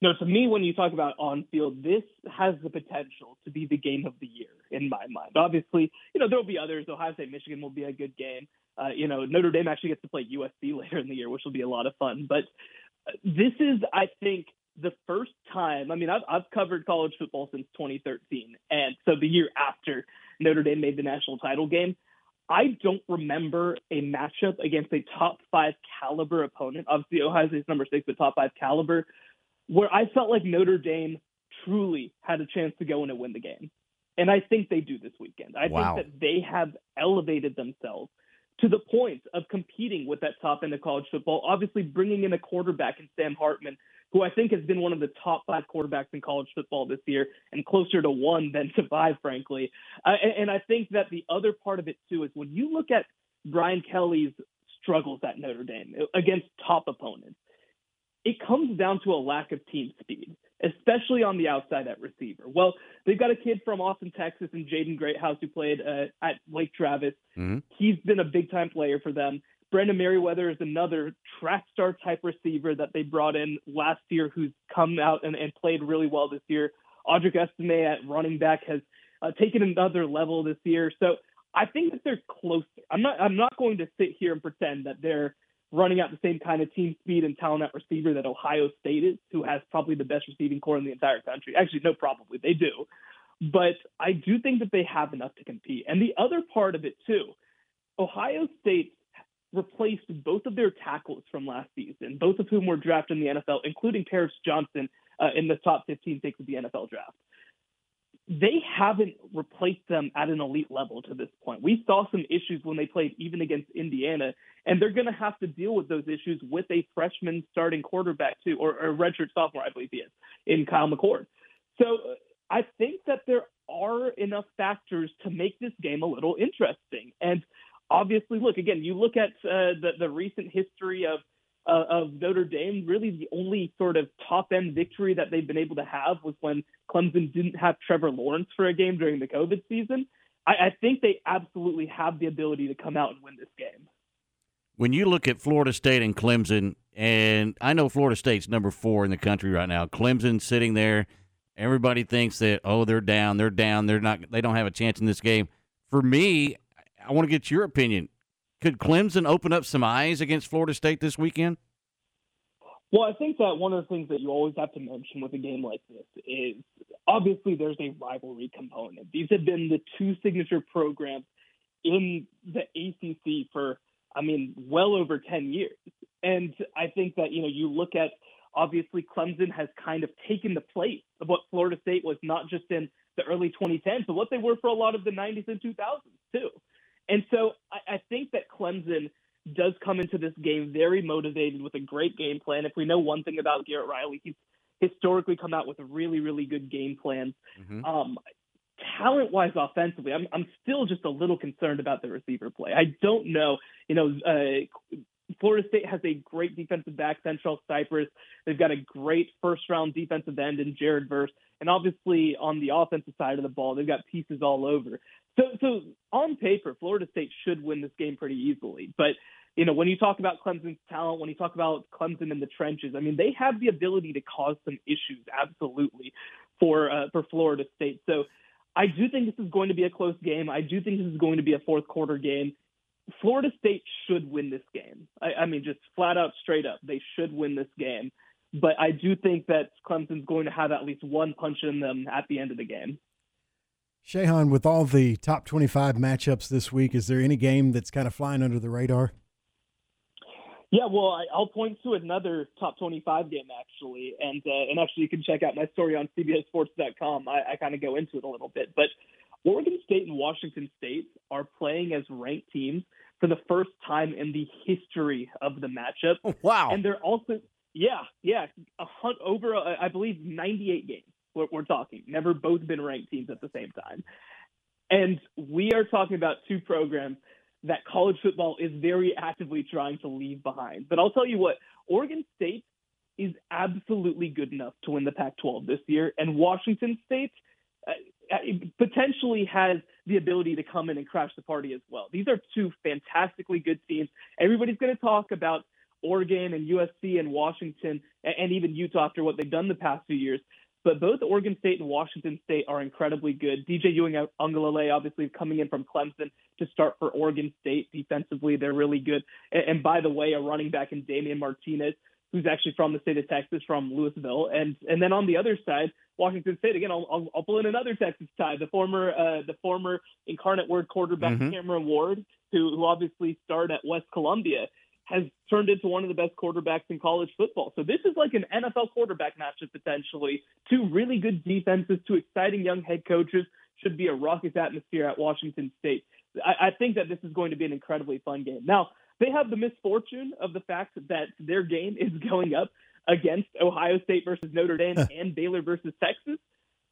No, to me, when you talk about on-field, this has the potential to be the game of the year in my mind. Obviously, you know, there will be others. Ohio State, Michigan will be a good game. Uh, you know, Notre Dame actually gets to play U S C later in the year, which will be a lot of fun. But this is, I think, the first time. I mean, I've, I've covered college football since twenty thirteen, and so the year after Notre Dame made the national title game. I don't remember a matchup against a top-five caliber opponent. Obviously, Ohio State's number six, but top-five caliber, where I felt like Notre Dame truly had a chance to go in and win the game. And I think they do this weekend. I wow. think that they have elevated themselves to the point of competing with that top end of college football, obviously bringing in a quarterback in Sam Hartman, who I think has been one of the top five quarterbacks in college football this year and closer to one than to five, frankly. Uh, and, and I think that the other part of it, too, is when you look at Brian Kelly's struggles at Notre Dame against top opponents, it comes down to a lack of team speed, especially on the outside at receiver. Well, they've got a kid from Austin, Texas, and Jaden Greathouse, who played uh, at Lake Travis. Mm-hmm. He's been a big-time player for them. Brandon Merriweather is another track star type receiver that they brought in last year who's come out and, and played really well this year. Audrick Estime at running back has uh, taken another level this year. So I think that they're closer. I'm not, I'm not going to sit here and pretend that they're running out the same kind of team speed and talent at receiver that Ohio State is, who has probably the best receiving core in the entire country. Actually, no, probably they do. But I do think that they have enough to compete. And the other part of it, too, Ohio State replaced both of their tackles from last season, both of whom were drafted in the N F L, including Paris Johnson uh, in the top fifteen picks of the N F L draft. They haven't replaced them at an elite level to this point. We saw some issues when they played even against Indiana, and they're going to have to deal with those issues with a freshman starting quarterback too, or a redshirt sophomore, I believe he is, in Kyle McCord. So I think that there are enough factors to make this game a little interesting. And obviously, look, again, you look at uh, the, the recent history of uh, of Notre Dame, really the only sort of top-end victory that they've been able to have was when Clemson didn't have Trevor Lawrence for a game during the COVID season. I, I think they absolutely have the ability to come out and win this game. When you look at Florida State and Clemson, and I know Florida State's number four in the country right now, Clemson sitting there, everybody thinks that, oh, they're down, they're down, they're not, they don't have a chance in this game. For me, I want to get your opinion. Could Clemson open up some eyes against Florida State this weekend? Well, I think that one of the things that you always have to mention with a game like this is obviously there's a rivalry component. These have been the two signature programs in the A C C for, I mean, well over ten years. And I think that, you know, you look at obviously Clemson has kind of taken the place of what Florida State was, not just in the early twenty tens, but what they were for a lot of the nineties and two thousands too. And so I think that Clemson does come into this game very motivated with a great game plan. If we know one thing about Garrett Riley, he's historically come out with a really, really good game plan. Mm-hmm. Um, talent-wise offensively, I'm, I'm still just a little concerned about the receiver play. I don't know. You know, uh, Florida State has a great defensive back, Central Cypress. They've got a great first-round defensive end in Jared Verse. And obviously on the offensive side of the ball, they've got pieces all over. So, so on paper, Florida State should win this game pretty easily. But, you know, when you talk about Clemson's talent, when you talk about Clemson in the trenches, I mean, they have the ability to cause some issues, absolutely, for uh, for Florida State. So I do think this is going to be a close game. I do think this is going to be a fourth-quarter game. Florida State should win this game. I, I mean, just flat out, straight up, they should win this game. But I do think that Clemson's going to have at least one punch in them at the end of the game. Shehan, with all the top twenty-five matchups this week, is there any game that's kind of flying under the radar? Yeah, well, I, I'll point to another top twenty-five game, actually. And uh, and actually, you can check out my story on C B S sports dot com. I, I kind of go into it a little bit. But Oregon State and Washington State are playing as ranked teams for the first time in the history of the matchup. Oh, wow. And they're also – Yeah, yeah, a hunt over, uh, I believe, ninety-eight games we're, we're talking. Never both been ranked teams at the same time. And we are talking about two programs that college football is very actively trying to leave behind. But I'll tell you what, Oregon State is absolutely good enough to win the Pac twelve this year, and Washington State uh, potentially has the ability to come in and crash the party as well. These are two fantastically good teams. Everybody's going to talk about Oregon and U S C and Washington and even Utah after what they've done the past few years. But both Oregon State and Washington State are incredibly good. D J Uiagalelei, obviously, coming in from Clemson to start for Oregon State. Defensively, they're really good. And, and by the way, a running back in Damian Martinez, who's actually from the state of Texas, from Louisville. And and then on the other side, Washington State, again, I'll, I'll, I'll pull in another Texas tie, the former uh, the former Incarnate Word quarterback, mm-hmm. Cameron Ward, who, who obviously starred at West Columbia, has turned into one of the best quarterbacks in college football. So this is like an N F L quarterback matchup, potentially. Two really good defenses, two exciting young head coaches. Should be a raucous atmosphere at Washington State. I, I think that this is going to be an incredibly fun game. Now, they have the misfortune of the fact that their game is going up against Ohio State versus Notre Dame and Baylor versus Texas.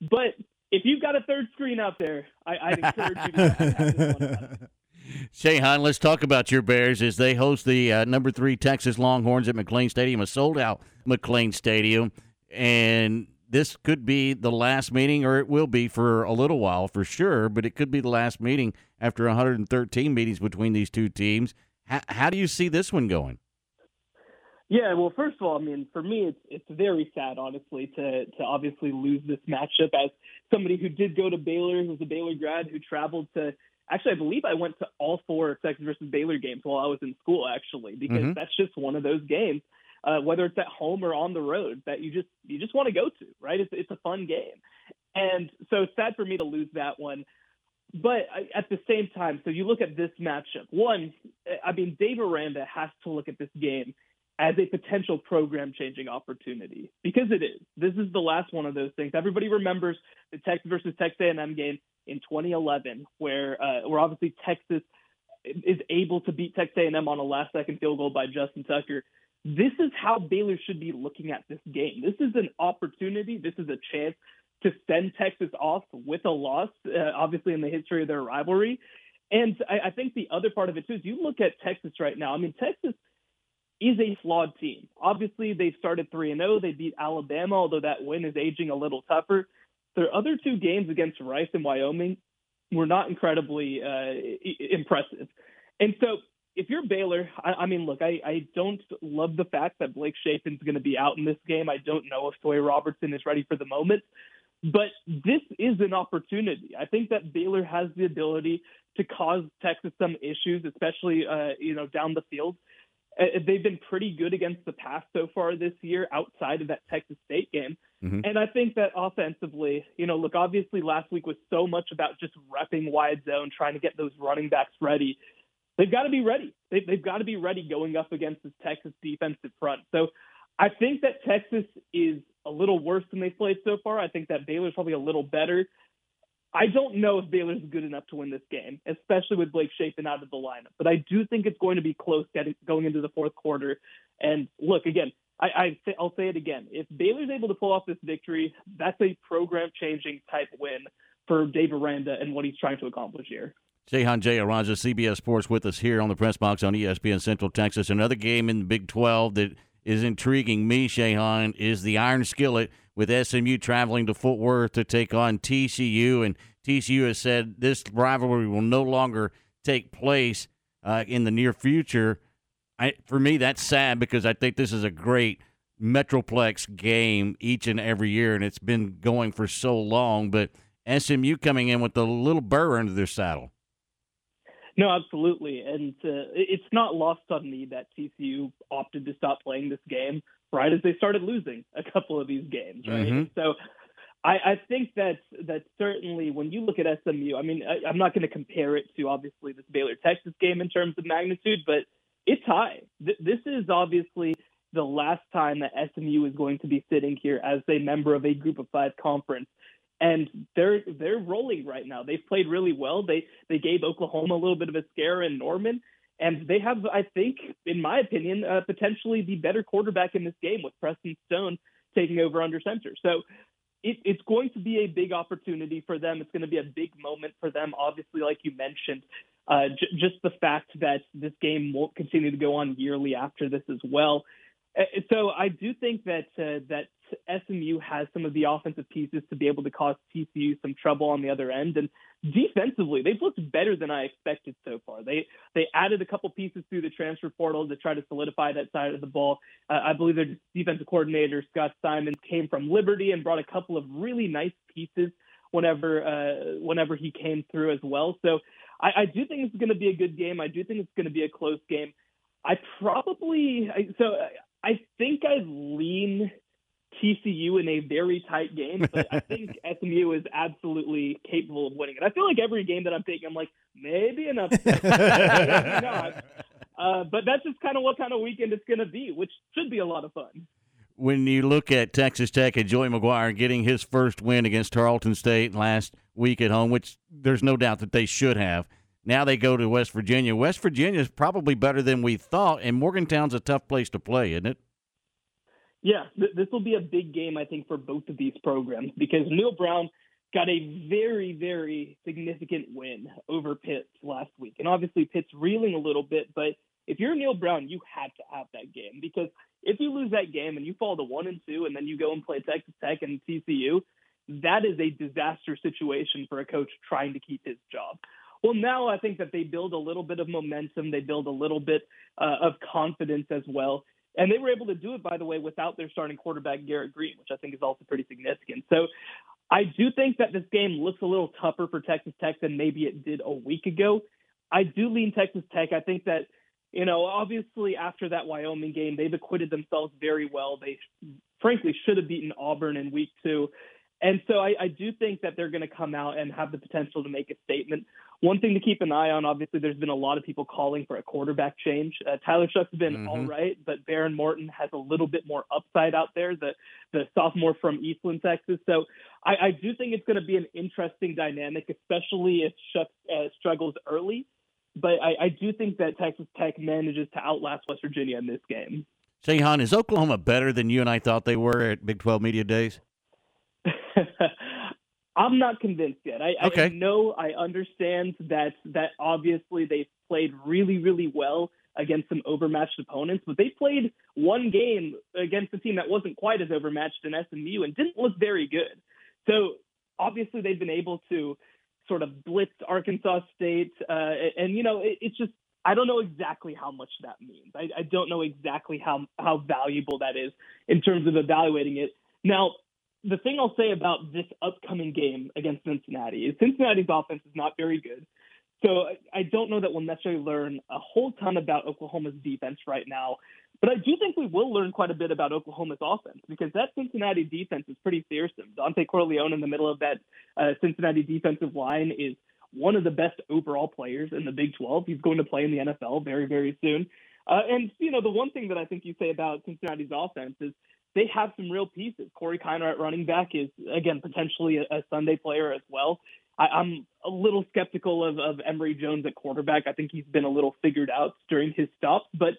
But if you've got a third screen out there, I, I'd encourage you to have this one out. Shehan, let's talk about your Bears as they host the uh, number three Texas Longhorns at McLane Stadium, a sold-out McLane Stadium. And this could be the last meeting, or it will be for a little while for sure, but it could be the last meeting after one hundred thirteen meetings between these two teams. How, how do you see this one going? Yeah, well, first of all, I mean, for me, it's it's very sad, honestly, to to obviously lose this matchup as somebody who did go to Baylor, who was a Baylor grad, who traveled to – Actually, I believe I went to all four Texas versus Baylor games while I was in school, actually, because mm-hmm. that's just one of those games, uh, whether it's at home or on the road, that you just you just want to go to, right? It's it's a fun game. And so it's sad for me to lose that one. But I, at the same time, so you look at this matchup. One, I mean, Dave Aranda has to look at this game as a potential program-changing opportunity, because it is. This is the last one of those things. Everybody remembers the Texas versus Texas A and M game in twenty eleven, where uh, where obviously Texas is able to beat Texas A and M on a last-second field goal by Justin Tucker. This is how Baylor should be looking at this game. This is an opportunity. This is a chance to send Texas off with a loss, uh, obviously in the history of their rivalry. And I, I think the other part of it, too, is you look at Texas right now. I mean, Texas is a flawed team. Obviously, they started three and oh. They beat Alabama, although that win is aging a little tougher. Their other two games against Rice and Wyoming were not incredibly uh, impressive. And so if you're Baylor, I, I mean, look, I, I don't love the fact that Blake Shapin's going to be out in this game. I don't know if Toy Robertson is ready for the moment. But this is an opportunity. I think that Baylor has the ability to cause Texas some issues, especially uh, you know, down the field. They've been pretty good against the pass so far this year outside of that Texas State game. Mm-hmm. And I think that offensively, you know, look, obviously last week was so much about just repping wide zone, trying to get those running backs ready. They've got to be ready. They've, they've got to be ready going up against this Texas defensive front. So I think that Texas is a little worse than they've played so far. I think that Baylor's probably a little better. I don't know if Baylor's good enough to win this game, especially with Blake Shapen out of the lineup. But I do think it's going to be close getting, going into the fourth quarter. And look, again, I, I, I'll say it again. If Baylor's able to pull off this victory, that's a program-changing type win for Dave Aranda and what he's trying to accomplish here. Shehan Jayaraja, C B S Sports, with us here on the Press Box on E S P N Central Texas. Another game in the Big twelve that is intriguing me, Shehan, is the Iron Skillet, with S M U traveling to Fort Worth to take on T C U. And T C U has said this rivalry will no longer take place uh, in the near future. I, for me, that's sad, because I think this is a great Metroplex game each and every year, and it's been going for so long. But S M U coming in with a little burr under their saddle. No, absolutely. And uh, it's not lost on me that T C U opted to stop playing this game right as they started losing a couple of these games, right? Mm-hmm. So I, I think that that certainly when you look at S M U, I mean, I, I'm not going to compare it to obviously this Baylor-Texas game in terms of magnitude, but it's high. Th- this is obviously the last time that S M U is going to be sitting here as a member of a group of five conference. And they're they're rolling right now. They've played really well. They they gave Oklahoma a little bit of a scare in Norman, and they have, I think, in my opinion, uh, potentially the better quarterback in this game with Preston Stone taking over under center. So it, it's going to be a big opportunity for them. It's going to be a big moment for them. Obviously, like you mentioned, uh, j- just the fact that this game won't continue to go on yearly after this as well. Uh, so I do think that uh, that S M U has some of the offensive pieces to be able to cause T C U some trouble on the other end. And defensively, they've looked better than I expected so far. They they added a couple pieces through the transfer portal to try to solidify that side of the ball. Uh, I believe their defensive coordinator, Scott Simons, came from Liberty and brought a couple of really nice pieces whenever uh, whenever he came through as well. So I, I do think it's going to be a good game. I do think it's going to be a close game. I probably – so I think I lean – T C U in a very tight game, but I think S M U is absolutely capable of winning it. I feel like every game that I'm taking, I'm like, maybe an upset. Maybe not. Uh, but that's just kind of what kind of weekend it's going to be, which should be a lot of fun. When you look at Texas Tech and Joey McGuire getting his first win against Tarleton State last week at home, which there's no doubt that they should have. Now they go to West Virginia. West Virginia is probably better than we thought, and Morgantown's a tough place to play, isn't it? Yeah, th- this will be a big game, I think, for both of these programs because Neil Brown got a very, very significant win over Pitt last week. And obviously Pitt's reeling a little bit, but if you're Neil Brown, you had to have that game because if you lose that game and you fall to one and two and then you go and play Texas Tech and T C U, that is a disaster situation for a coach trying to keep his job. Well, now I think that they build a little bit of momentum. They build a little bit uh, of confidence as well. And they were able to do it, by the way, without their starting quarterback, Garrett Green, which I think is also pretty significant. So I do think that this game looks a little tougher for Texas Tech than maybe it did a week ago. I do lean Texas Tech. I think that, you know, obviously after that Wyoming game, they've acquitted themselves very well. They frankly should have beaten Auburn in week two. And so I, I do think that they're going to come out and have the potential to make a statement. One thing to keep an eye on, obviously, there's been a lot of people calling for a quarterback change. Uh, Tyler Shuck's been mm-hmm. all right, but Baron Morton has a little bit more upside out there, the, the sophomore from Eastland, Texas. So I, I do think it's going to be an interesting dynamic, especially if Shuck uh, struggles early. But I, I do think that Texas Tech manages to outlast West Virginia in this game. Shehan, is Oklahoma better than you and I thought they were at Big twelve Media Days? I'm not convinced yet. I, okay. I know, I understand that that obviously they've played really, really well against some overmatched opponents, but they played one game against a team that wasn't quite as overmatched in S M U and didn't look very good. So obviously they've been able to sort of blitz Arkansas State. Uh, and, you know, it, it's just, I don't know exactly how much that means. I, I don't know exactly how, how valuable that is in terms of evaluating it. Now, the thing I'll say about this upcoming game against Cincinnati is Cincinnati's offense is not very good. So I don't know that we'll necessarily learn a whole ton about Oklahoma's defense right now, but I do think we will learn quite a bit about Oklahoma's offense because that Cincinnati defense is pretty fearsome. Dante Corleone in the middle of that uh, Cincinnati defensive line is one of the best overall players in the Big twelve. He's going to play in the N F L very, very soon. Uh, and, you know, the one thing that I think you say about Cincinnati's offense is they have some real pieces. Corey Kiner at running back is, again, potentially a, a Sunday player as well. I, I'm a little skeptical of, of Emory Jones at quarterback. I think he's been a little figured out during his stops. But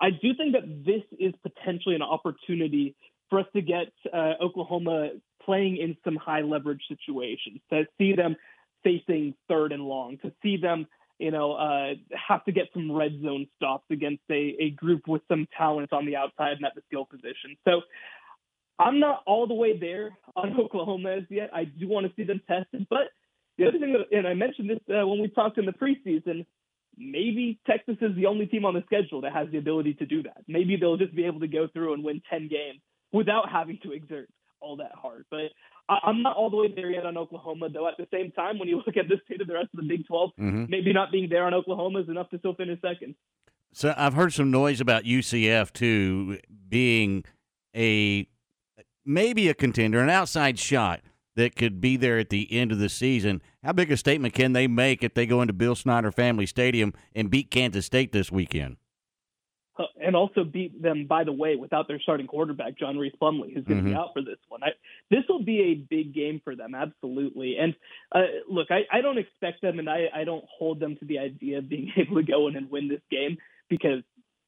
I do think that this is potentially an opportunity for us to get uh, Oklahoma playing in some high-leverage situations, to see them facing third and long, to see them you know, uh, have to get some red zone stops against a, a group with some talent on the outside and at the skill position. So I'm not all the way there on Oklahoma as yet. I do want to see them tested. But the other thing, that, and I mentioned this uh, when we talked in the preseason, maybe Texas is the only team on the schedule that has the ability to do that. Maybe they'll just be able to go through and win ten games without having to exert all that hard. But I'm not all the way there yet on Oklahoma, though. At the same time, when you look at the state of the rest of the Big twelve, mm-hmm. maybe not being there on Oklahoma is enough to still finish second. So I've heard some noise about U C F, too, being a maybe a contender, an outside shot that could be there at the end of the season. How big a statement can they make if they go into Bill Snyder Family Stadium and beat Kansas State this weekend? And also beat them, by the way, without their starting quarterback, John Reese Plumlee, who's going to mm-hmm. be out for this one. I, this will be a big game for them, absolutely. And uh, look, I, I don't expect them, and I, I don't hold them to the idea of being able to go in and win this game because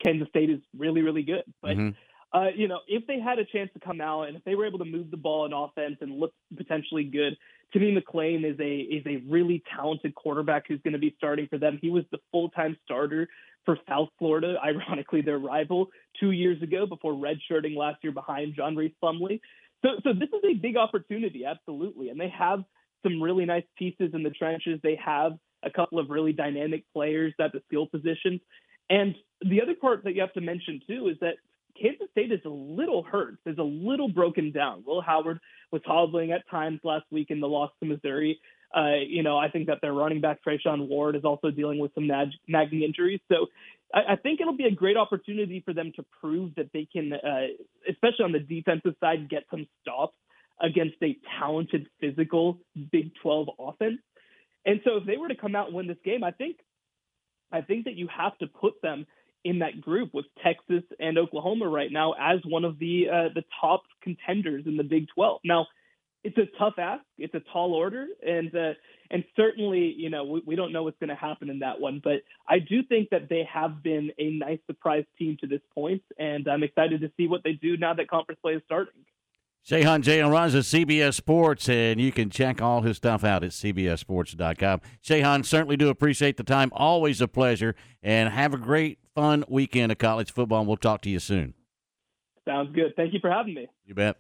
Kansas State is really, really good. But mm-hmm. uh, you know, if they had a chance to come out and if they were able to move the ball in offense and look potentially good, Timmy McLean is a is a really talented quarterback who's going to be starting for them. He was the full-time starter for South Florida, ironically their rival, two years ago before redshirting last year behind John Reese Plumlee. So, so this is a big opportunity, absolutely. And they have some really nice pieces in the trenches. They have a couple of really dynamic players at the skill positions. And the other part that you have to mention, too, is that Kansas State is a little hurt, is a little broken down. Will Howard was hobbling at times last week in the loss to Missouri. Uh, you know, I think that their running back, Trayshawn Ward, is also dealing with some nag- nagging injuries. So I-, I think it'll be a great opportunity for them to prove that they can, uh, especially on the defensive side, get some stops against a talented, physical Big twelve offense. And so if they were to come out and win this game, I think I think that you have to put them in that group with Texas and Oklahoma right now as one of the uh, the top contenders in the Big twelve. Now, it's a tough ask. It's a tall order. And uh, and certainly, you know, we, we don't know what's going to happen in that one. But I do think that they have been a nice surprise team to this point, and I'm excited to see what they do now that conference play is starting. Shehan Jayaraja, C B S Sports, and you can check all his stuff out at c b s sports dot com. Shehan, certainly do appreciate the time. Always a pleasure, and have a great, fun weekend of college football, and we'll talk to you soon. Sounds good. Thank you for having me. You bet.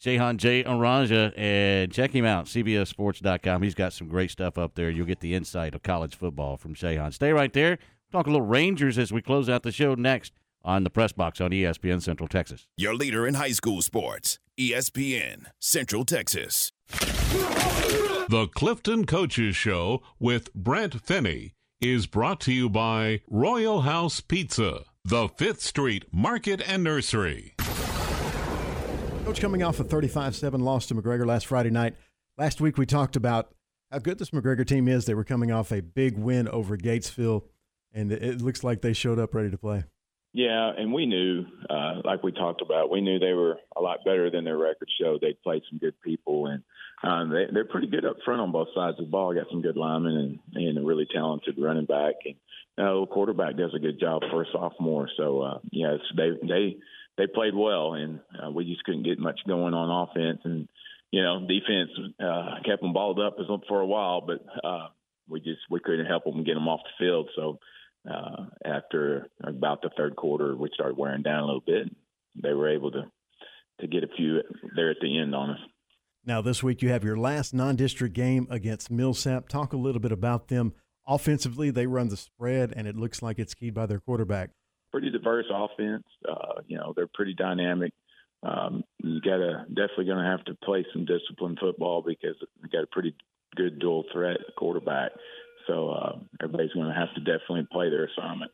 Shehan Jayaraja, and check him out, c b s sports dot com. He's got some great stuff up there. You'll get the insight of college football from Shehan. Stay right there. Talk a little Rangers as we close out the show next on the Press Box on E S P N Central Texas. Your leader in high school sports, E S P N Central Texas. The Clifton Coaches Show with Brent Finney is brought to you by Royal House Pizza, the Fifth Street Market and Nursery. Coach, coming off a thirty-five seven loss to McGregor last Friday night. Last week we talked about how good this McGregor team is. They were coming off a big win over Gatesville, and it looks like they showed up ready to play. Yeah, and we knew, uh, like we talked about, we knew they were a lot better than their record showed. They played some good people, and um, they, they're pretty good up front on both sides of the ball. Got some good linemen and, and a really talented running back. And the uh, quarterback does a good job for a sophomore. So, uh, yeah, it's, they they they played well, and uh, we just couldn't get much going on offense. And, you know, defense uh, kept them balled up for a while, but uh, we just we couldn't help them get them off the field. So, Uh, after about the third quarter, we started wearing down a little bit. They were able to, to get a few there at the end on us. Now this week you have your last non-district game against Millsap. Talk a little bit about them. Offensively, they run the spread, and it looks like it's keyed by their quarterback. Pretty diverse offense. Uh, you know, they're pretty dynamic. Um, you gotta definitely going to have to play some disciplined football because they got a pretty good dual threat quarterback. So uh, everybody's going to have to definitely play their assignment.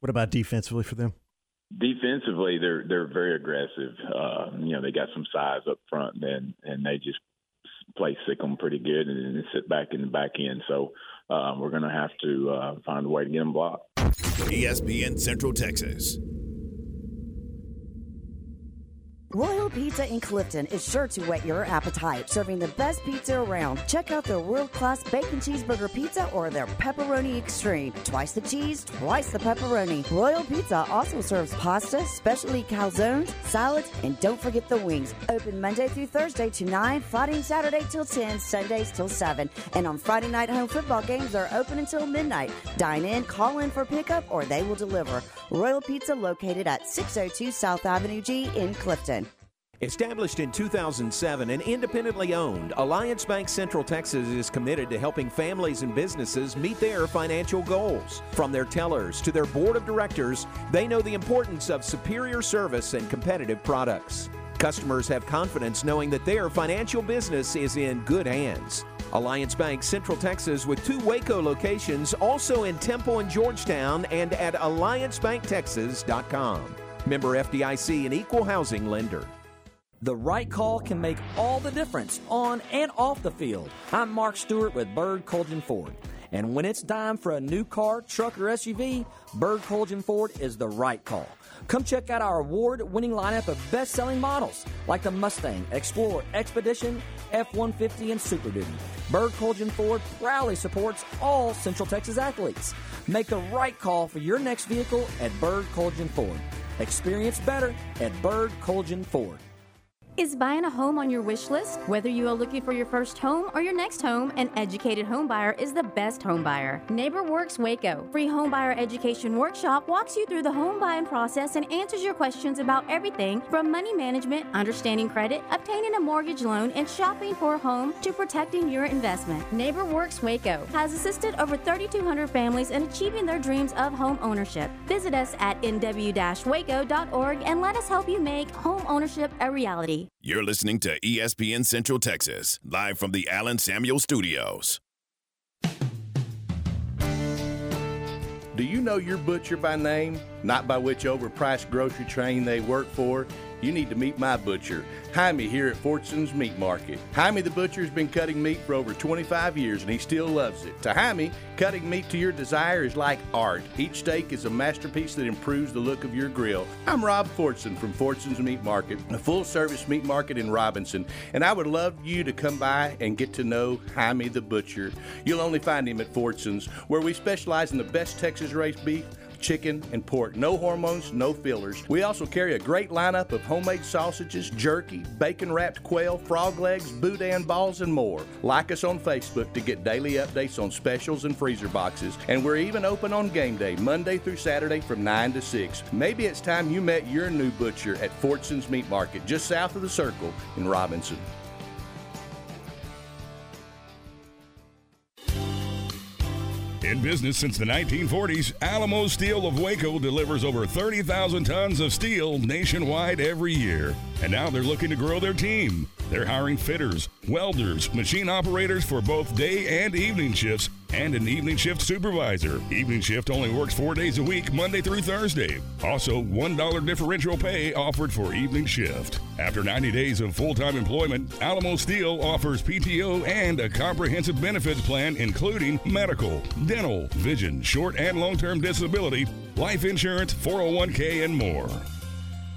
What about defensively for them? Defensively, they're they're very aggressive. Uh, you know, they got some size up front, and and they just play sick'em pretty good, and then sit back in the back end. So um, we're going to have to uh, find a way to get them blocked. E S P N Central Texas. Royal Pizza in Clifton is sure to whet your appetite, serving the best pizza around. Check out their world-class bacon cheeseburger pizza or their pepperoni extreme. Twice the cheese, twice the pepperoni. Royal Pizza also serves pasta, specialty calzones, salads, and don't forget the wings. Open Monday through Thursday to nine, Friday and Saturday till ten, Sundays till seven. And on Friday night, home football games are open until midnight. Dine in, call in for pickup, or they will deliver. Royal Pizza, located at six oh two South Avenue G in Clifton. Established in two thousand seven and independently owned, Alliance Bank Central Texas is committed to helping families and businesses meet their financial goals. From their tellers to their board of directors, they know the importance of superior service and competitive products. Customers have confidence knowing that their financial business is in good hands. Alliance Bank Central Texas, with two Waco locations, also in Temple and Georgetown, and at alliance bank texas dot com. Member F D I C and Equal Housing Lender. The right call can make all the difference on and off the field. I'm Mark Stewart with Bird Colgin Ford. And when it's time for a new car, truck, or S U V, Bird Colgin Ford is the right call. Come check out our award-winning lineup of best-selling models like the Mustang, Explorer, Expedition, F one fifty, and Super Duty. Bird Colgin Ford proudly supports all Central Texas athletes. Make the right call for your next vehicle at Bird Colgin Ford. Experience better at Bird Colgin Ford. Is buying a home on your wish list? Whether you are looking for your first home or your next home, an educated home buyer is the best home buyer. NeighborWorks Waco free home buyer education workshop walks you through the home buying process and answers your questions about everything from money management, understanding credit, obtaining a mortgage loan, and shopping for a home to protecting your investment. NeighborWorks Waco has assisted over thirty-two hundred families in achieving their dreams of home ownership. Visit us at n w dash waco dot org and let us help you make home ownership a reality. You're listening to E S P N Central Texas, live from the Allen Samuel Studios. Do you know your butcher by name, not by which overpriced grocery chain they work for? You need to meet my butcher, Jaime, here at Fortune's Meat Market. Jaime the Butcher has been cutting meat for over twenty-five years, and he still loves it. To Jaime, cutting meat to your desire is like art. Each steak is a masterpiece that improves the look of your grill. I'm Rob Fortson from Fortune's Meat Market, a full-service meat market in Robinson, and I would love you to come by and get to know Jaime the Butcher. You'll only find him at Fortune's, where we specialize in the best Texas raised beef, chicken, and pork. No hormones, no fillers. We also carry a great lineup of homemade sausages, jerky, bacon-wrapped quail, frog legs, boudin balls, and more. Like us on Facebook to get daily updates on specials and freezer boxes. And we're even open on game day, Monday through Saturday from nine to six. Maybe it's time you met your new butcher at Fortson's Meat Market, just south of the Circle in Robinson. In business since the nineteen forties, Alamo Steel of Waco delivers over thirty thousand tons of steel nationwide every year. And now they're looking to grow their team. They're hiring fitters, welders, machine operators for both day and evening shifts, and an evening shift supervisor. Evening shift only works four days a week, Monday through Thursday. Also, one dollar differential pay offered for evening shift. After ninety days of full-time employment, Alamo Steel offers P T O and a comprehensive benefits plan including medical, dental, vision, short and long-term disability, life insurance, four oh one k, and more.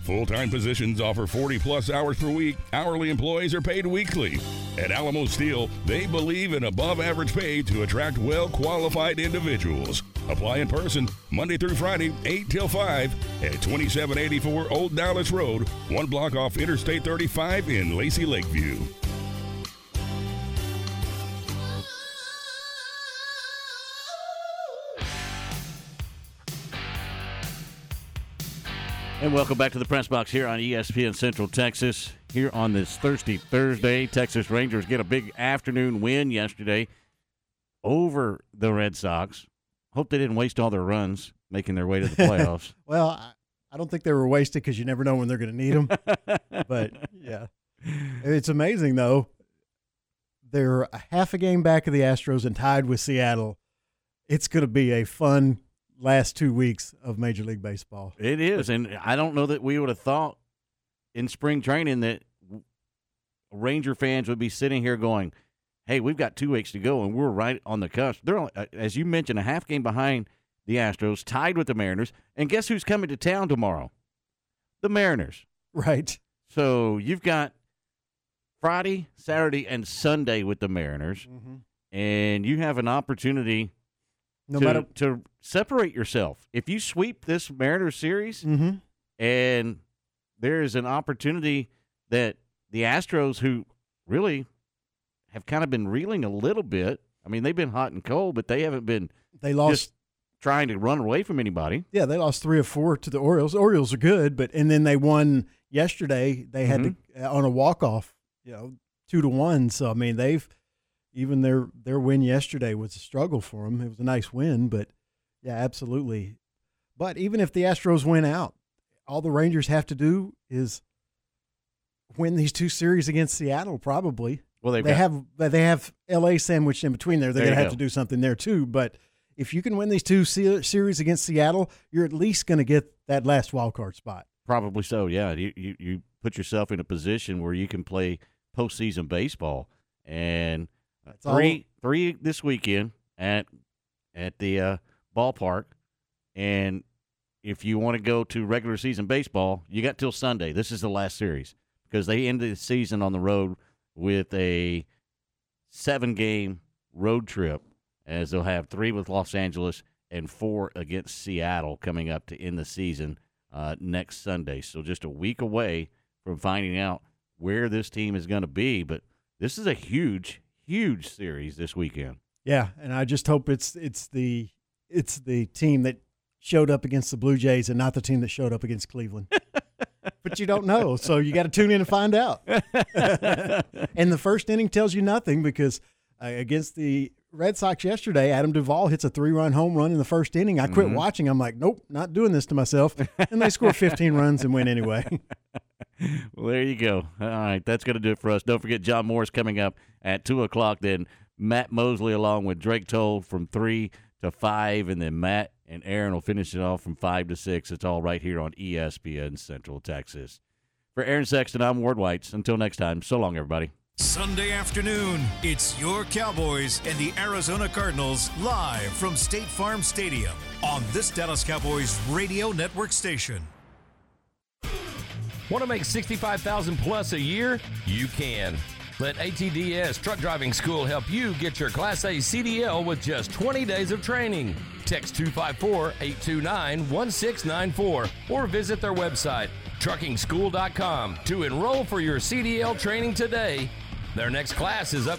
Full-time positions offer forty-plus hours per week. Hourly employees are paid weekly. At Alamo Steel, they believe in above-average pay to attract well-qualified individuals. Apply in person Monday through Friday, eight till five at twenty-seven eighty-four Old Dallas Road, one block off Interstate thirty-five in Lacey Lakeview. And welcome back to the Press Box here on E S P N Central Texas. Here on this Thirsty Thursday, Texas Rangers get a big afternoon win yesterday over the Red Sox. Hope they didn't waste all their runs making their way to the playoffs. Well, I don't think they were wasted because you never know when they're going to need them. But, yeah, it's amazing, though. They're a half a game back of the Astros and tied with Seattle. It's going to be a fun last two weeks of Major League Baseball. It is, and I don't know that we would have thought in spring training that Ranger fans would be sitting here going, hey, we've got two weeks to go, and we're right on the cusp. They're, as you mentioned, a half game behind the Astros, tied with the Mariners, and guess who's coming to town tomorrow? The Mariners. Right. So you've got Friday, Saturday, and Sunday with the Mariners, mm-hmm. and you have an opportunity No to, matter- to separate yourself. If you sweep this Mariners series, mm-hmm. and there is an opportunity that the Astros, who really have kind of been reeling a little bit. I mean, they've been hot and cold, but they haven't been they lost, just trying to run away from anybody. Yeah, they lost three or four to the Orioles. The Orioles are good, but and then they won yesterday. They had mm-hmm. to, on a walk-off, you know, two to one. So, I mean, they've – Even their, their win yesterday was a struggle for them. It was a nice win, but, yeah, absolutely. But even if the Astros win out, all the Rangers have to do is win these two series against Seattle probably. Well, they got, have they have L A sandwiched in between there. They're going to have go. to do something there too. But if you can win these two series against Seattle, you're at least going to get that last wild card spot. Probably so, yeah. You, you, you put yourself in a position where you can play postseason baseball. And – That's three, all. three this weekend at at the uh, ballpark, and if you want to go to regular season baseball, you got till Sunday. This is the last series because they ended the season on the road with a seven-game road trip, as they'll have three with Los Angeles and four against Seattle coming up to end the season uh, next Sunday. So just a week away from finding out where this team is going to be. But this is a huge, huge series this weekend. Yeah, and I just hope it's it's the it's the team that showed up against the Blue Jays and not the team that showed up against Cleveland. But you don't know, so you got to tune in and find out. And the first inning tells you nothing because uh, against the Red Sox yesterday, Adam Duvall hits a three-run home run in the first inning. I quit mm-hmm. watching. I'm like, nope, not doing this to myself. And they score fifteen runs and win anyway. Well, there you go. All right, that's going to do it for us. Don't forget John Morris coming up at two o'clock. Then Matt Mosley along with Drake Toll from three to five, and then Matt and Aaron will finish it off from five to six. It's all right here on E S P N Central Texas. For Aaron Sexton, I'm Ward Whites. Until next time, so long, everybody. Sunday afternoon, it's your Cowboys and the Arizona Cardinals live from State Farm Stadium on this Dallas Cowboys radio network station. Want to make sixty-five thousand dollars plus a year? You can. Let A T D S Truck Driving School help you get your Class A C D L with just twenty days of training. Text two five four, eight two nine, one six nine four or visit their website, trucking school dot com, to enroll for your C D L training today. Their next class is up.